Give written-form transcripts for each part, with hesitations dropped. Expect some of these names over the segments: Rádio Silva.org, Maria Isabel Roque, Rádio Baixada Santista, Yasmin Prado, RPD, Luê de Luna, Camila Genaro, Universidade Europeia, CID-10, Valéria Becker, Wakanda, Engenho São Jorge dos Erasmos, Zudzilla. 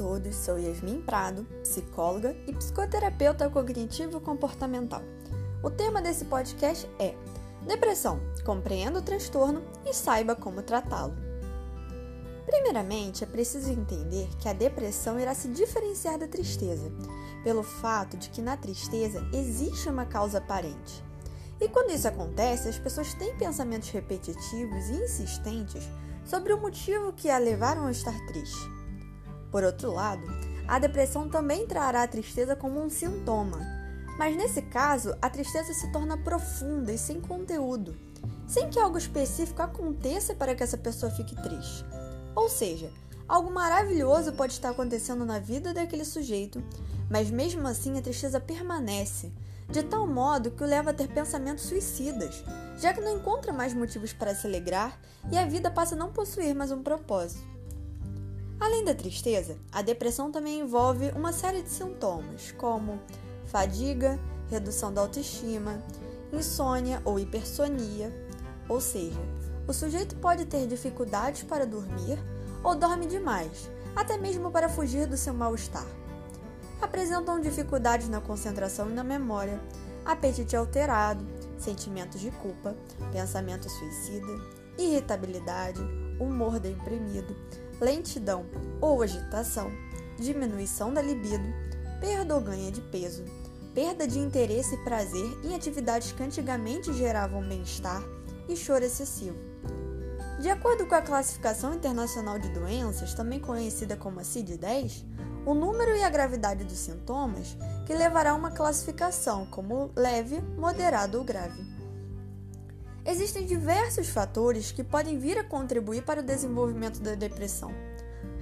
todos, sou Yasmin Prado, psicóloga e psicoterapeuta cognitivo-comportamental. O tema desse podcast é Depressão, compreenda o transtorno e saiba como tratá-lo. Primeiramente, é preciso entender que a depressão irá se diferenciar da tristeza, pelo fato de que na tristeza existe uma causa aparente. E quando isso acontece, as pessoas têm pensamentos repetitivos e insistentes sobre o motivo que a levaram a estar triste. Por outro lado, a depressão também trará a tristeza como um sintoma, mas nesse caso, a tristeza se torna profunda e sem conteúdo, sem que algo específico aconteça para que essa pessoa fique triste. Ou seja, algo maravilhoso pode estar acontecendo na vida daquele sujeito, mas mesmo assim a tristeza permanece, de tal modo que o leva a ter pensamentos suicidas, já que não encontra mais motivos para se alegrar e a vida passa a não possuir mais um propósito. Além da tristeza, a depressão também envolve uma série de sintomas, como fadiga, redução da autoestima, insônia ou hipersonia, ou seja, o sujeito pode ter dificuldades para dormir ou dorme demais, até mesmo para fugir do seu mal-estar. Apresentam dificuldades na concentração e na memória, apetite alterado, sentimentos de culpa, pensamento suicida, irritabilidade, humor deprimido, lentidão ou agitação, diminuição da libido, perda ou ganha de peso, perda de interesse e prazer em atividades que antigamente geravam bem-estar e choro excessivo. De acordo com a Classificação Internacional de Doenças, também conhecida como a CID-10, o número e a gravidade dos sintomas que levará a uma classificação como leve, moderado ou grave. Existem diversos fatores que podem vir a contribuir para o desenvolvimento da depressão,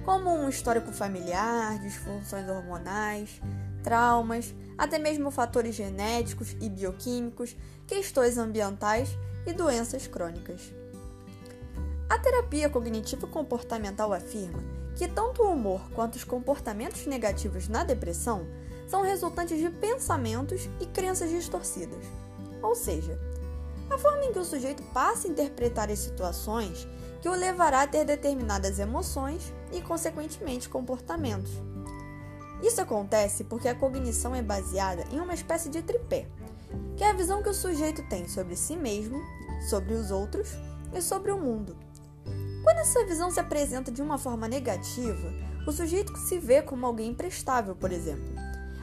como um histórico familiar, disfunções hormonais, traumas, até mesmo fatores genéticos e bioquímicos, questões ambientais e doenças crônicas. A terapia cognitivo-comportamental afirma que tanto o humor quanto os comportamentos negativos na depressão são resultantes de pensamentos e crenças distorcidas. Ou seja, a forma em que o sujeito passa a interpretar as situações que o levará a ter determinadas emoções e, consequentemente, comportamentos. Isso acontece porque a cognição é baseada em uma espécie de tripé, que é a visão que o sujeito tem sobre si mesmo, sobre os outros e sobre o mundo. Quando essa visão se apresenta de uma forma negativa, o sujeito se vê como alguém imprestável, por exemplo.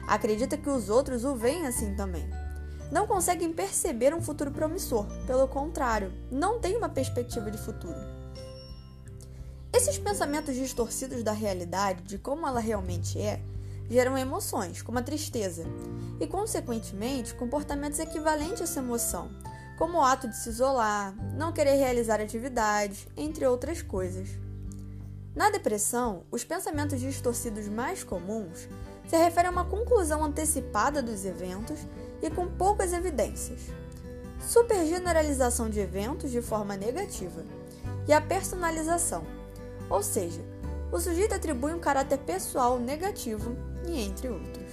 Acredita que os outros o veem assim também. Não conseguem perceber um futuro promissor, pelo contrário, não tem uma perspectiva de futuro. Esses pensamentos distorcidos da realidade, de como ela realmente é, geram emoções, como a tristeza, e, consequentemente, comportamentos equivalentes a essa emoção, como o ato de se isolar, não querer realizar atividades, entre outras coisas. Na depressão, os pensamentos distorcidos mais comuns se referem a uma conclusão antecipada dos eventos e com poucas evidências, supergeneralização de eventos de forma negativa e a personalização, ou seja, o sujeito atribui um caráter pessoal negativo e entre outros.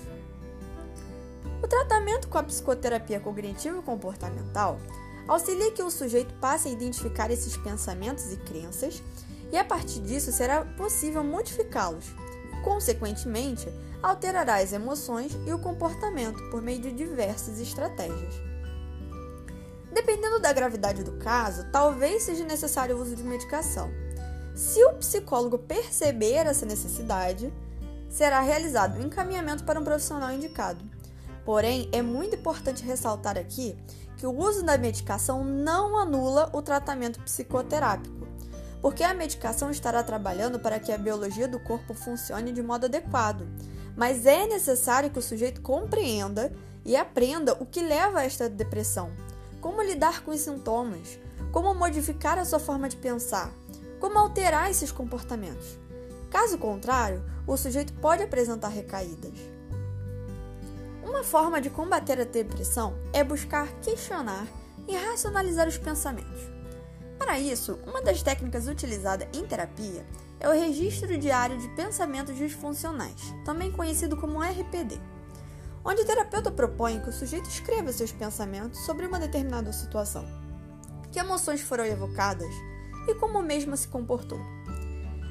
O tratamento com a psicoterapia cognitivo-comportamental auxilia que o sujeito passe a identificar esses pensamentos e crenças e, a partir disso, será possível modificá-los e, consequentemente, alterará as emoções e o comportamento por meio de diversas estratégias. Dependendo da gravidade do caso, talvez seja necessário o uso de medicação. Se o psicólogo perceber essa necessidade, será realizado um encaminhamento para um profissional indicado. Porém, é muito importante ressaltar aqui que o uso da medicação não anula o tratamento psicoterápico, porque a medicação estará trabalhando para que a biologia do corpo funcione de modo adequado, mas é necessário que o sujeito compreenda e aprenda o que leva a esta depressão, como lidar com os sintomas, como modificar a sua forma de pensar, como alterar esses comportamentos. Caso contrário, o sujeito pode apresentar recaídas. Uma forma de combater a depressão é buscar questionar e racionalizar os pensamentos. Para isso, uma das técnicas utilizada em terapia é o registro diário de pensamentos disfuncionais, também conhecido como RPD, onde o terapeuta propõe que o sujeito escreva seus pensamentos sobre uma determinada situação, que emoções foram evocadas e como mesmo se comportou.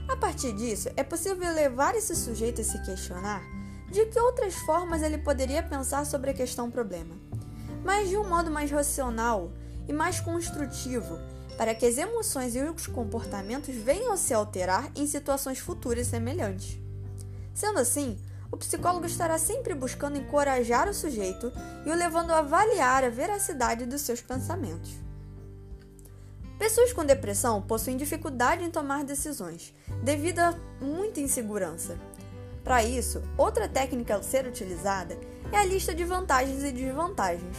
A partir disso, é possível levar esse sujeito a se questionar de que outras formas ele poderia pensar sobre a questão problema, mas de um modo mais racional e mais construtivo, para que as emoções e os comportamentos venham a se alterar em situações futuras semelhantes. Sendo assim, o psicólogo estará sempre buscando encorajar o sujeito e o levando a avaliar a veracidade dos seus pensamentos. Pessoas com depressão possuem dificuldade em tomar decisões, devido a muita insegurança. Para isso, outra técnica a ser utilizada é a lista de vantagens e desvantagens,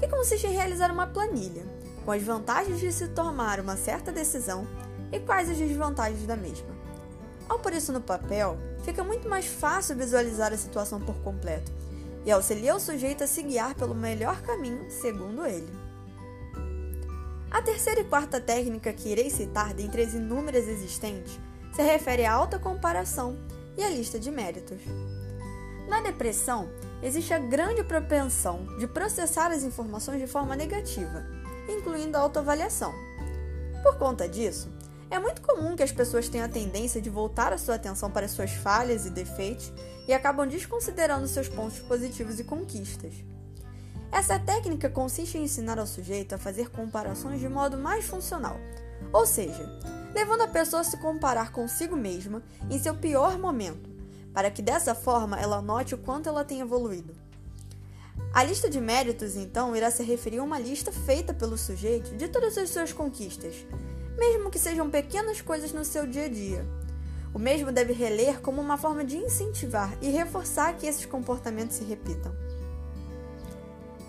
que consiste em realizar uma planilha, com as vantagens de se tomar uma certa decisão e quais as desvantagens da mesma. Ao pôr isso no papel, fica muito mais fácil visualizar a situação por completo e auxilia o sujeito a se guiar pelo melhor caminho, segundo ele. A terceira e quarta técnica que irei citar dentre as inúmeras existentes se refere à autocomparação e à lista de méritos. Na depressão, existe a grande propensão de processar as informações de forma negativa, incluindo a autoavaliação. Por conta disso, é muito comum que as pessoas tenham a tendência de voltar a sua atenção para suas falhas e defeitos e acabam desconsiderando seus pontos positivos e conquistas. Essa técnica consiste em ensinar ao sujeito a fazer comparações de modo mais funcional, ou seja, levando a pessoa a se comparar consigo mesma em seu pior momento, para que dessa forma ela note o quanto ela tem evoluído. A lista de méritos, então, irá se referir a uma lista feita pelo sujeito de todas as suas conquistas, mesmo que sejam pequenas coisas no seu dia a dia. O mesmo deve reler como uma forma de incentivar e reforçar que esses comportamentos se repitam.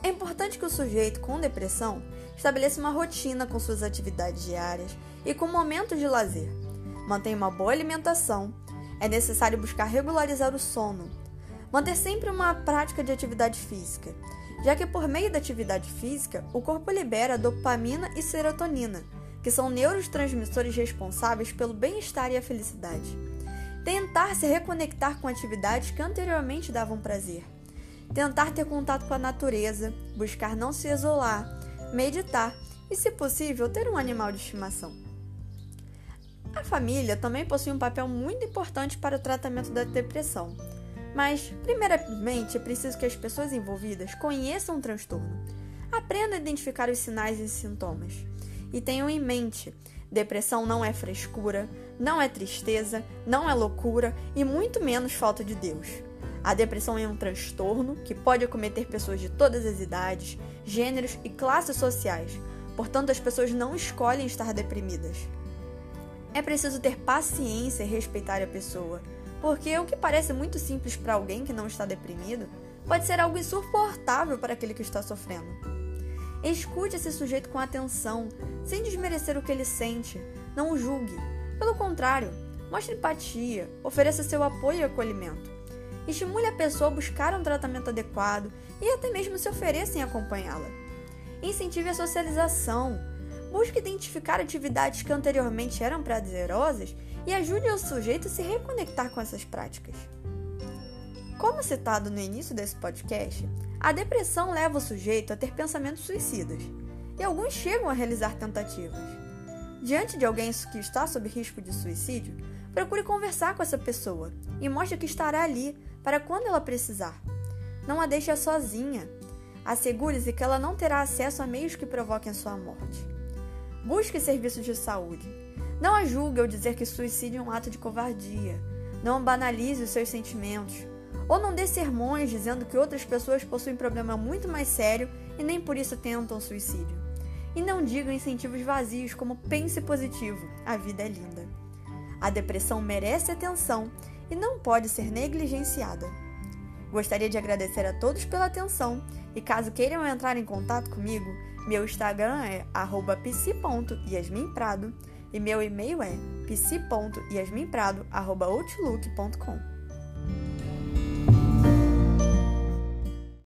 É importante que o sujeito com depressão estabeleça uma rotina com suas atividades diárias e com momentos de lazer. Mantenha uma boa alimentação. É necessário buscar regularizar o sono. Manter sempre uma prática de atividade física, já que por meio da atividade física, o corpo libera dopamina e serotonina, que são neurotransmissores responsáveis pelo bem-estar e a felicidade. Tentar se reconectar com atividades que anteriormente davam prazer. Tentar ter contato com a natureza, buscar não se isolar, meditar e, se possível, ter um animal de estimação. A família também possui um papel muito importante para o tratamento da depressão, mas, primeiramente, é preciso que as pessoas envolvidas conheçam o transtorno, aprendam a identificar os sinais e sintomas, e tenham em mente, depressão não é frescura, não é tristeza, não é loucura e muito menos falta de Deus. A depressão é um transtorno que pode acometer pessoas de todas as idades, gêneros e classes sociais. Portanto, as pessoas não escolhem estar deprimidas. É preciso ter paciência e respeitar a pessoa, porque o que parece muito simples para alguém que não está deprimido, pode ser algo insuportável para aquele que está sofrendo. Escute esse sujeito com atenção, sem desmerecer o que ele sente, não o julgue. Pelo contrário, mostre empatia, ofereça seu apoio e acolhimento. Estimule a pessoa a buscar um tratamento adequado e até mesmo se ofereça em acompanhá-la. Incentive a socialização. Busque identificar atividades que anteriormente eram prazerosas e ajude o sujeito a se reconectar com essas práticas. Como citado no início desse podcast, a depressão leva o sujeito a ter pensamentos suicidas e alguns chegam a realizar tentativas. Diante de alguém que está sob risco de suicídio, procure conversar com essa pessoa e mostre que estará ali para quando ela precisar. Não a deixe sozinha. Assegure-se que ela não terá acesso a meios que provoquem sua morte. Busque serviços de saúde. Não a julgue ao dizer que suicídio é um ato de covardia. Não banalize os seus sentimentos. Ou não dê sermões dizendo que outras pessoas possuem problema muito mais sério e nem por isso tentam suicídio. E não diga incentivos vazios como pense positivo, a vida é linda. A depressão merece atenção e não pode ser negligenciada. Gostaria de agradecer a todos pela atenção e caso queiram entrar em contato comigo, meu Instagram é @psi.yasminprado e meu e-mail é psi.yasminprado@outlook.com.